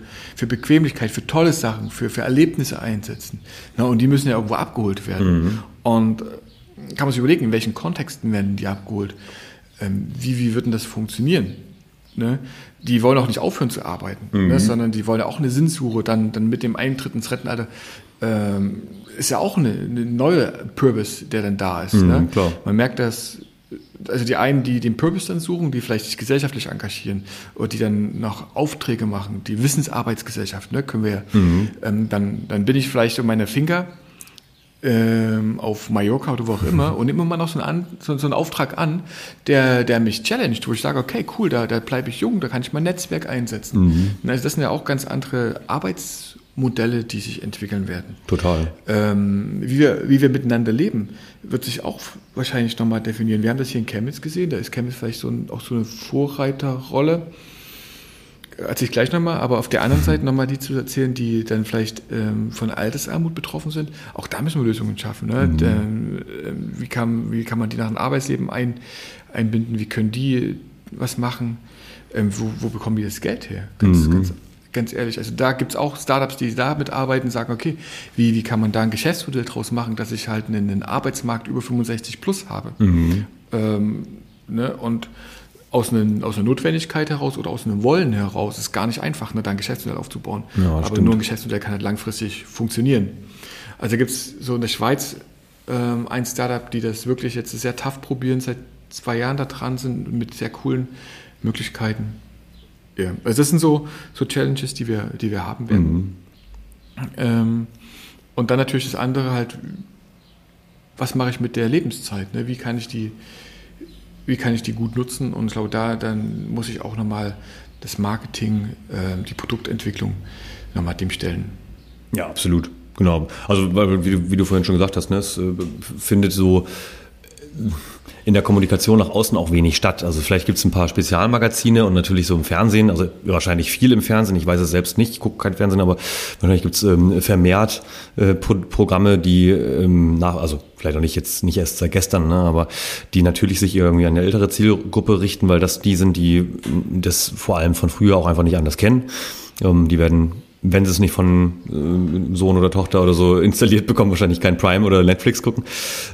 Bequemlichkeit, für tolle Sachen, für Erlebnisse einsetzen. Na, und die müssen ja irgendwo abgeholt werden. Mhm. Und kann man sich überlegen, in welchen Kontexten werden die abgeholt? Wie wird denn das funktionieren? Ne? Die wollen auch nicht aufhören zu arbeiten, ne? Sondern die wollen ja auch eine Sinnsuche. Dann mit dem Eintritt ins Rentenalter ist ja auch eine neue Purpose, der dann da ist. Ne? Klar. Man merkt, dass also die einen, die den Purpose dann suchen, die vielleicht sich gesellschaftlich engagieren oder die dann noch Aufträge machen, die Wissensarbeitsgesellschaft, ne, können wir dann bin ich vielleicht um meine Finger auf Mallorca oder wo auch immer und nehme immer noch so einen Auftrag an, der mich challenged, wo ich sage, okay, cool, da bleibe ich jung, da kann ich mein Netzwerk einsetzen. Mhm. Also das sind ja auch ganz andere Arbeitsmodelle, die sich entwickeln werden. Total. Wie wir miteinander leben, wird sich auch wahrscheinlich nochmal definieren. Wir haben das hier in Chemnitz gesehen, da ist Chemnitz vielleicht auch so eine Vorreiterrolle. Erzähle ich gleich nochmal, aber auf der anderen Seite nochmal die zu erzählen, die dann vielleicht von Altersarmut betroffen sind, auch da müssen wir Lösungen schaffen. Ne? Wie kann man die nach dem Arbeitsleben einbinden? Wie können die was machen? Wo bekommen die das Geld her? Ganz ehrlich, also da gibt es auch Startups, die da mitarbeiten, sagen, okay, wie kann man da ein Geschäftsmodell draus machen, dass ich halt einen Arbeitsmarkt über 65 plus habe? Ne? Und aus einer Notwendigkeit heraus oder aus einem Wollen heraus ist gar nicht einfach, ne, da ein Geschäftsmodell aufzubauen. Ja, aber stimmt. Nur ein Geschäftsmodell kann halt langfristig funktionieren. Also gibt es so in der Schweiz ein Startup, die das wirklich jetzt sehr tough probieren, seit 2 Jahren da dran sind mit sehr coolen Möglichkeiten. Ja. Also das sind so Challenges, die wir haben werden. Und dann natürlich das andere halt, was mache ich mit der Lebenszeit? Ne? Wie kann ich die gut nutzen? Und ich glaube, dann muss ich auch nochmal das Marketing, die Produktentwicklung nochmal dem stellen. Ja, absolut. Genau. Also, weil, wie du vorhin schon gesagt hast, ne, es findet so in der Kommunikation nach außen auch wenig statt. Also vielleicht gibt es ein paar Spezialmagazine und natürlich so im Fernsehen, also wahrscheinlich viel im Fernsehen, ich weiß es selbst nicht, ich gucke kein Fernsehen, aber wahrscheinlich gibt es vermehrt Programme, die also vielleicht auch nicht jetzt, nicht erst seit gestern, ne, aber die natürlich sich irgendwie an eine ältere Zielgruppe richten, weil das die sind, die das vor allem von früher auch einfach nicht anders kennen. Die werden, wenn sie es nicht von Sohn oder Tochter oder so installiert bekommen, wahrscheinlich kein Prime oder Netflix gucken.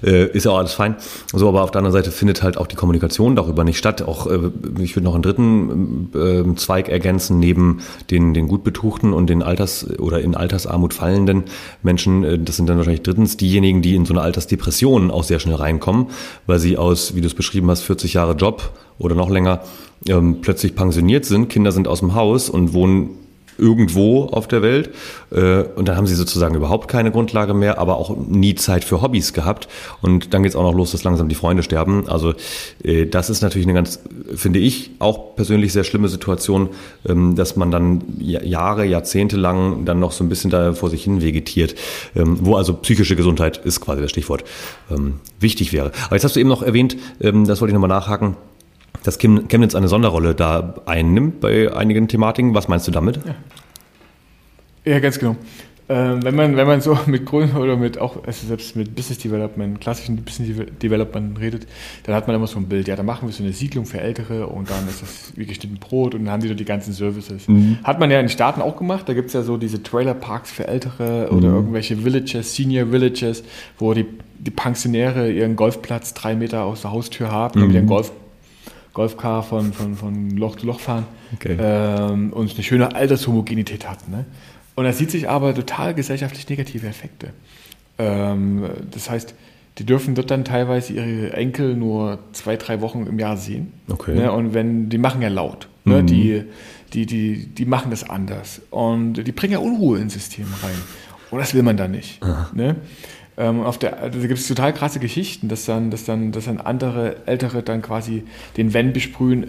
Ist ja auch alles fein. So, aber auf der anderen Seite findet halt auch die Kommunikation darüber nicht statt. Auch ich würde noch einen dritten Zweig ergänzen, neben den gut betuchten und den in Altersarmut fallenden Menschen. Das sind dann wahrscheinlich drittens diejenigen, die in so eine Altersdepression auch sehr schnell reinkommen, weil sie aus, wie du es beschrieben hast, 40 Jahre Job oder noch länger plötzlich pensioniert sind. Kinder sind aus dem Haus und wohnen irgendwo auf der Welt und dann haben sie sozusagen überhaupt keine Grundlage mehr, aber auch nie Zeit für Hobbys gehabt und dann geht's auch noch los, dass langsam die Freunde sterben. Also das ist natürlich eine ganz, finde ich, auch persönlich sehr schlimme Situation, dass man dann Jahre, Jahrzehnte lang dann noch so ein bisschen da vor sich hin vegetiert, wo also psychische Gesundheit ist quasi das Stichwort, wichtig wäre. Aber jetzt hast du eben noch erwähnt, das wollte ich nochmal nachhaken, dass Chemnitz eine Sonderrolle da einnimmt bei einigen Thematiken. Was meinst du damit? Ja, ganz genau. Wenn man so mit Grün oder mit auch also selbst mit Business Development, klassischen Business Development redet, dann hat man immer so ein Bild. Ja, dann machen wir so eine Siedlung für Ältere und dann ist das wie geschnitten Brot und dann haben die da die ganzen Services. Mhm. Hat man ja in den Staaten auch gemacht. Da gibt es ja so diese Trailer Parks für Ältere oder irgendwelche Villages, Senior Villages, wo die Pensionäre ihren Golfplatz 3 Meter aus der Haustür haben und ihren Golfcar von Loch zu Loch fahren, okay, und eine schöne Altershomogenität hatten. Ne? Und da sieht sich aber total gesellschaftlich negative Effekte. Das heißt, die dürfen dort dann teilweise ihre Enkel nur 2-3 Wochen im Jahr sehen. Okay. Ne? Und die machen ja laut. Ne? Die machen das anders. Und die bringen ja Unruhe ins System rein. Und das will man da nicht. Ne? Da gibt es total krasse Geschichten, dass dann andere Ältere dann quasi den Van besprühen,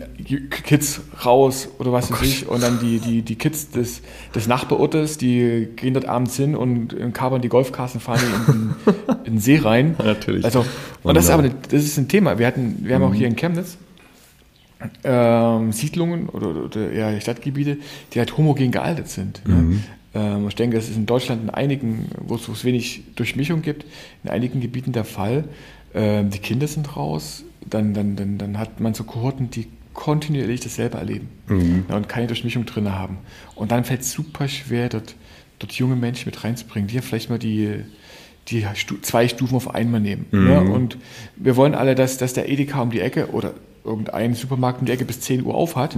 Kids raus oder was weiß ich, und dann die Kids des Nachbarortes, die gehen dort abends hin und kapern die Golfkassen, fahren in den See rein. Ja, natürlich. Also, und das ist ein Thema. Wir haben auch hier in Chemnitz Siedlungen oder eher Stadtgebiete, die halt homogen gealtert sind. Mhm. Ich denke, das ist in Deutschland in einigen, wo es wenig Durchmischung gibt, in einigen Gebieten der Fall. Die Kinder sind raus, dann hat man so Kohorten, die kontinuierlich dasselbe erleben und keine Durchmischung drin haben. Und dann fällt es super schwer, dort junge Menschen mit reinzubringen, die ja vielleicht mal die 2 Stufen auf einmal nehmen. Mhm. Ja, und wir wollen alle, dass der Edeka um die Ecke oder irgendein Supermarkt um die Ecke bis 10 Uhr auf hat,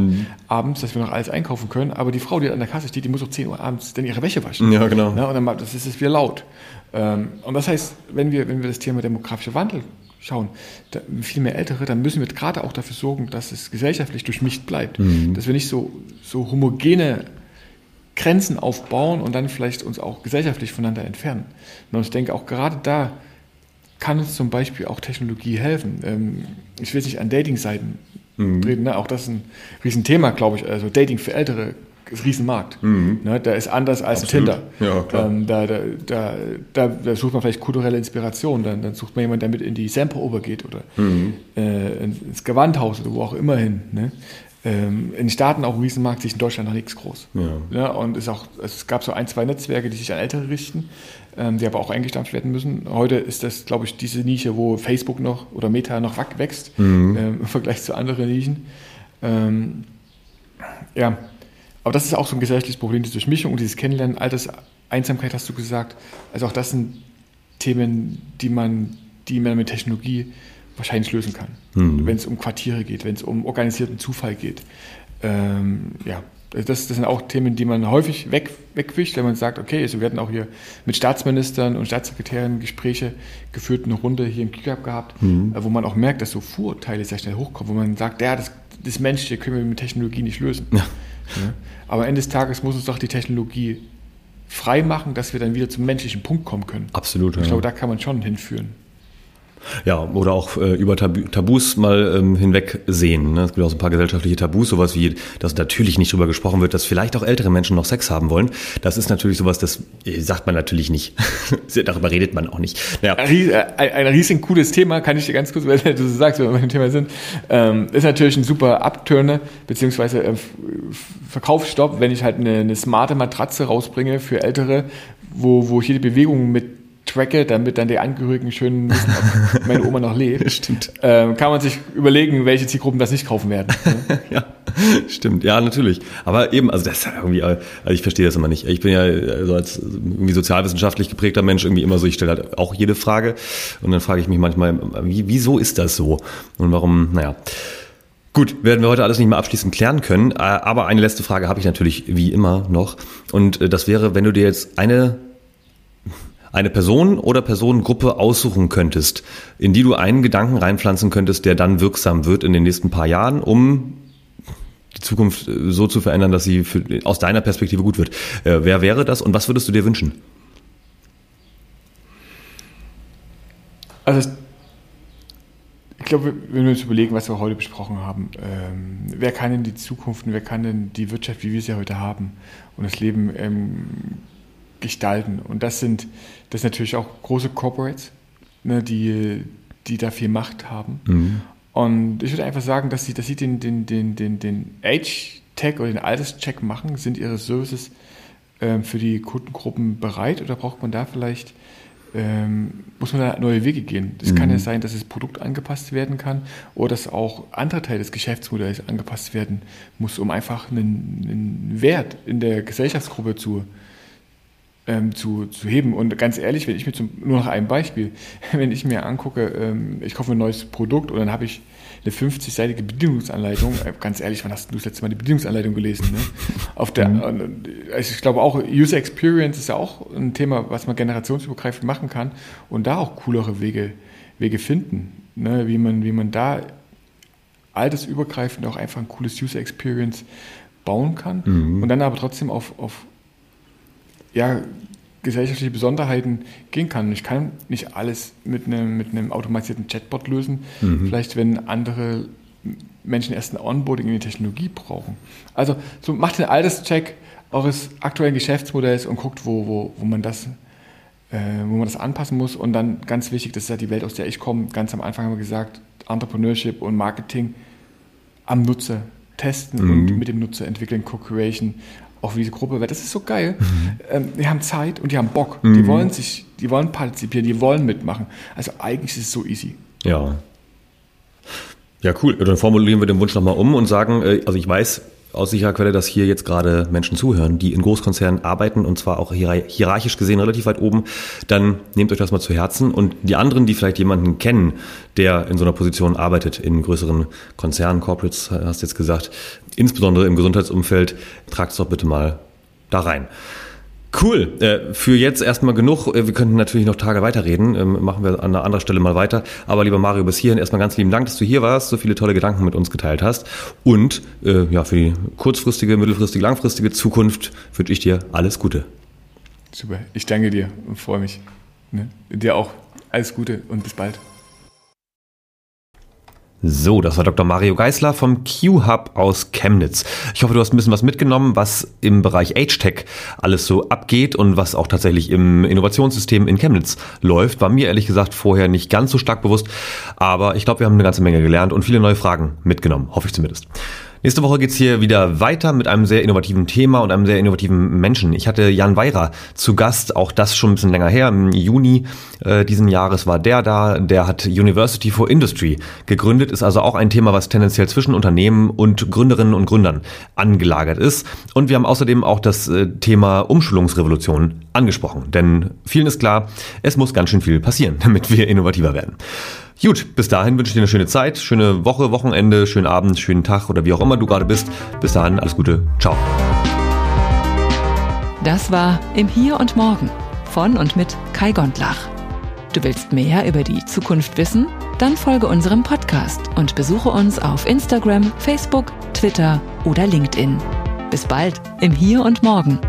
abends, dass wir noch alles einkaufen können. Aber die Frau, die an der Kasse steht, die muss auch 10 Uhr abends dann ihre Wäsche waschen. Ja, genau. Ja, und dann das ist es wieder laut. Und das heißt, wenn wir das Thema demografischer Wandel schauen, viel mehr Ältere, dann müssen wir gerade auch dafür sorgen, dass es gesellschaftlich durchmischt bleibt. Mhm. Dass wir nicht so homogene Grenzen aufbauen und dann vielleicht uns auch gesellschaftlich voneinander entfernen. Und ich denke, auch gerade da kann uns zum Beispiel auch Technologie helfen. Ich will nicht an Dating-Seiten reden, ne? Auch das ist ein Riesenthema, glaube ich. Also Dating für Ältere ist ein Riesenmarkt. Mhm. Ne? Da ist anders als Tinder. Ja, klar. Da sucht man vielleicht kulturelle Inspiration. Dann sucht man jemanden, der mit in die Semperoper geht oder ins Gewandhaus oder wo auch immer hin. Ne? In den Staaten auch ein Riesenmarkt, sich in Deutschland noch nichts groß. Ja. Ja, und es gab so 1, 2 Netzwerke, die sich an Ältere richten, die aber auch eingestampft werden müssen. Heute ist das, glaube ich, diese Nische, wo Facebook noch oder Meta noch wächst, im Vergleich zu anderen Nischen. Ja, aber das ist auch so ein gesellschaftliches Problem, diese Durchmischung und dieses Kennenlernen, Alterseinsamkeit hast du gesagt. Also auch das sind Themen, die man mit Technologie wahrscheinlich lösen kann, wenn es um Quartiere geht, wenn es um organisierten Zufall geht. Ja. Das sind auch Themen, die man häufig wegwischt, wenn man sagt, okay, also wir hatten auch hier mit Staatsministern und Staatssekretären Gespräche geführt, eine Runde hier im Q-Hub gehabt, wo man auch merkt, dass so Vorurteile sehr schnell hochkommen, wo man sagt, ja, das Menschliche können wir mit Technologie nicht lösen. Ja. Ja. Aber am Ende des Tages muss uns doch die Technologie frei machen, dass wir dann wieder zum menschlichen Punkt kommen können. Absolut. Ich glaube, da kann man schon hinführen. Ja, oder auch über Tabus mal hinwegsehen. Ne? Es gibt auch so ein paar gesellschaftliche Tabus, sowas wie, dass natürlich nicht drüber gesprochen wird, dass vielleicht auch ältere Menschen noch Sex haben wollen. Das ist natürlich sowas, das sagt man natürlich nicht. Darüber redet man auch nicht. Ja. Ein riesen cooles Thema, kann ich dir ganz kurz, weil du so sagst, wenn wir beim Thema sind, ist natürlich ein super Abturner, beziehungsweise Verkaufsstopp, wenn ich halt eine smarte Matratze rausbringe für Ältere, wo ich jede Bewegung mit tracke, damit dann die Angehörigen schön wissen, ob meine Oma noch lebt. Stimmt. Kann man sich überlegen, welche Zielgruppen das nicht kaufen werden. Ne? Ja, stimmt. Ja, natürlich. Aber eben, also das ist irgendwie, also ich verstehe das immer nicht. Ich bin ja also als irgendwie sozialwissenschaftlich geprägter Mensch irgendwie immer so, ich stelle halt auch jede Frage und dann frage ich mich manchmal, wieso ist das so? Und warum, naja. Gut, werden wir heute alles nicht mehr abschließend klären können, aber eine letzte Frage habe ich natürlich wie immer noch und das wäre, wenn du dir jetzt eine Person oder Personengruppe aussuchen könntest, in die du einen Gedanken reinpflanzen könntest, der dann wirksam wird in den nächsten paar Jahren, um die Zukunft so zu verändern, dass sie aus deiner Perspektive gut wird. Wer wäre das und was würdest du dir wünschen? Also ich glaube, wenn wir uns überlegen, was wir heute besprochen haben, wer kann denn die Zukunft und wer kann denn die Wirtschaft, wie wir sie heute haben und das Leben gestalten. Und das sind natürlich auch große Corporates, ne, die da viel Macht haben. Mhm. Und ich würde einfach sagen, dass sie den Age-Tech oder den Alters-Check machen. Sind ihre Services für die Kundengruppen bereit oder braucht man da vielleicht, muss man da neue Wege gehen? Es kann ja sein, dass das Produkt angepasst werden kann oder dass auch andere Teile des Geschäftsmodells angepasst werden muss, um einfach einen Wert in der Gesellschaftsgruppe zu heben. Und ganz ehrlich, wenn ich mir nur nach einem Beispiel, wenn ich mir angucke, ich kaufe ein neues Produkt und dann habe ich eine 50-seitige Bedienungsanleitung. Ganz ehrlich, wann hast du das letzte Mal die Bedienungsanleitung gelesen? Ne? Also ich glaube auch, User Experience ist ja auch ein Thema, was man generationsübergreifend machen kann und da auch coolere Wege finden, ne? Wie man da altersübergreifend auch einfach ein cooles User Experience bauen kann und dann aber trotzdem auf gesellschaftliche Besonderheiten gehen kann. Ich kann nicht alles mit einem automatisierten Chatbot lösen, vielleicht wenn andere Menschen erst ein Onboarding in die Technologie brauchen. Also so macht den Alterscheck eures aktuellen Geschäftsmodells und guckt, wo man das anpassen muss. Und dann ganz wichtig, das ist ja die Welt, aus der ich komme. Ganz am Anfang haben wir gesagt, Entrepreneurship und Marketing am Nutzer testen und mit dem Nutzer entwickeln, Co-Creation, auch für diese Gruppe, weil das ist so geil. Die haben Zeit und die haben Bock. Die wollen partizipieren, die wollen mitmachen. Also eigentlich ist es so easy. Ja. Ja, cool. Dann formulieren wir den Wunsch nochmal um und sagen, also ich weiß aus sicherer Quelle, dass hier jetzt gerade Menschen zuhören, die in Großkonzernen arbeiten und zwar auch hierarchisch gesehen relativ weit oben, dann nehmt euch das mal zu Herzen und die anderen, die vielleicht jemanden kennen, der in so einer Position arbeitet, in größeren Konzernen, Corporates, hast du jetzt gesagt, insbesondere im Gesundheitsumfeld, tragt es doch bitte mal da rein. Cool, für jetzt erstmal genug. Wir könnten natürlich noch Tage weiterreden, machen wir an einer anderen Stelle mal weiter. Aber lieber Mario, bis hierhin erstmal ganz lieben Dank, dass du hier warst, so viele tolle Gedanken mit uns geteilt hast. Und ja, für die kurzfristige, mittelfristige, langfristige Zukunft wünsche ich dir alles Gute. Super, ich danke dir und freue mich. Ne? Dir auch alles Gute und bis bald. So, das war Dr. Mario Geißler vom Q-Hub aus Chemnitz. Ich hoffe, du hast ein bisschen was mitgenommen, was im Bereich AgeTech alles so abgeht und was auch tatsächlich im Innovationssystem in Chemnitz läuft. War mir ehrlich gesagt vorher nicht ganz so stark bewusst, aber ich glaube, wir haben eine ganze Menge gelernt und viele neue Fragen mitgenommen, hoffe ich zumindest. Nächste Woche geht's hier wieder weiter mit einem sehr innovativen Thema und einem sehr innovativen Menschen. Ich hatte Jan Weirer zu Gast, auch das schon ein bisschen länger her. Im Juni diesen Jahres war der da. Der hat University for Industry gegründet, ist also auch ein Thema, was tendenziell zwischen Unternehmen und Gründerinnen und Gründern angelagert ist. Und wir haben außerdem auch das Thema Umschulungsrevolution angesprochen. Denn vielen ist klar, es muss ganz schön viel passieren, damit wir innovativer werden. Gut, bis dahin wünsche ich dir eine schöne Zeit, schöne Woche, Wochenende, schönen Abend, schönen Tag oder wie auch immer du gerade bist. Bis dahin, alles Gute, ciao. Das war Im Hier und Morgen von und mit Kai Gondlach. Du willst mehr über die Zukunft wissen? Dann folge unserem Podcast und besuche uns auf Instagram, Facebook, Twitter oder LinkedIn. Bis bald im Hier und Morgen.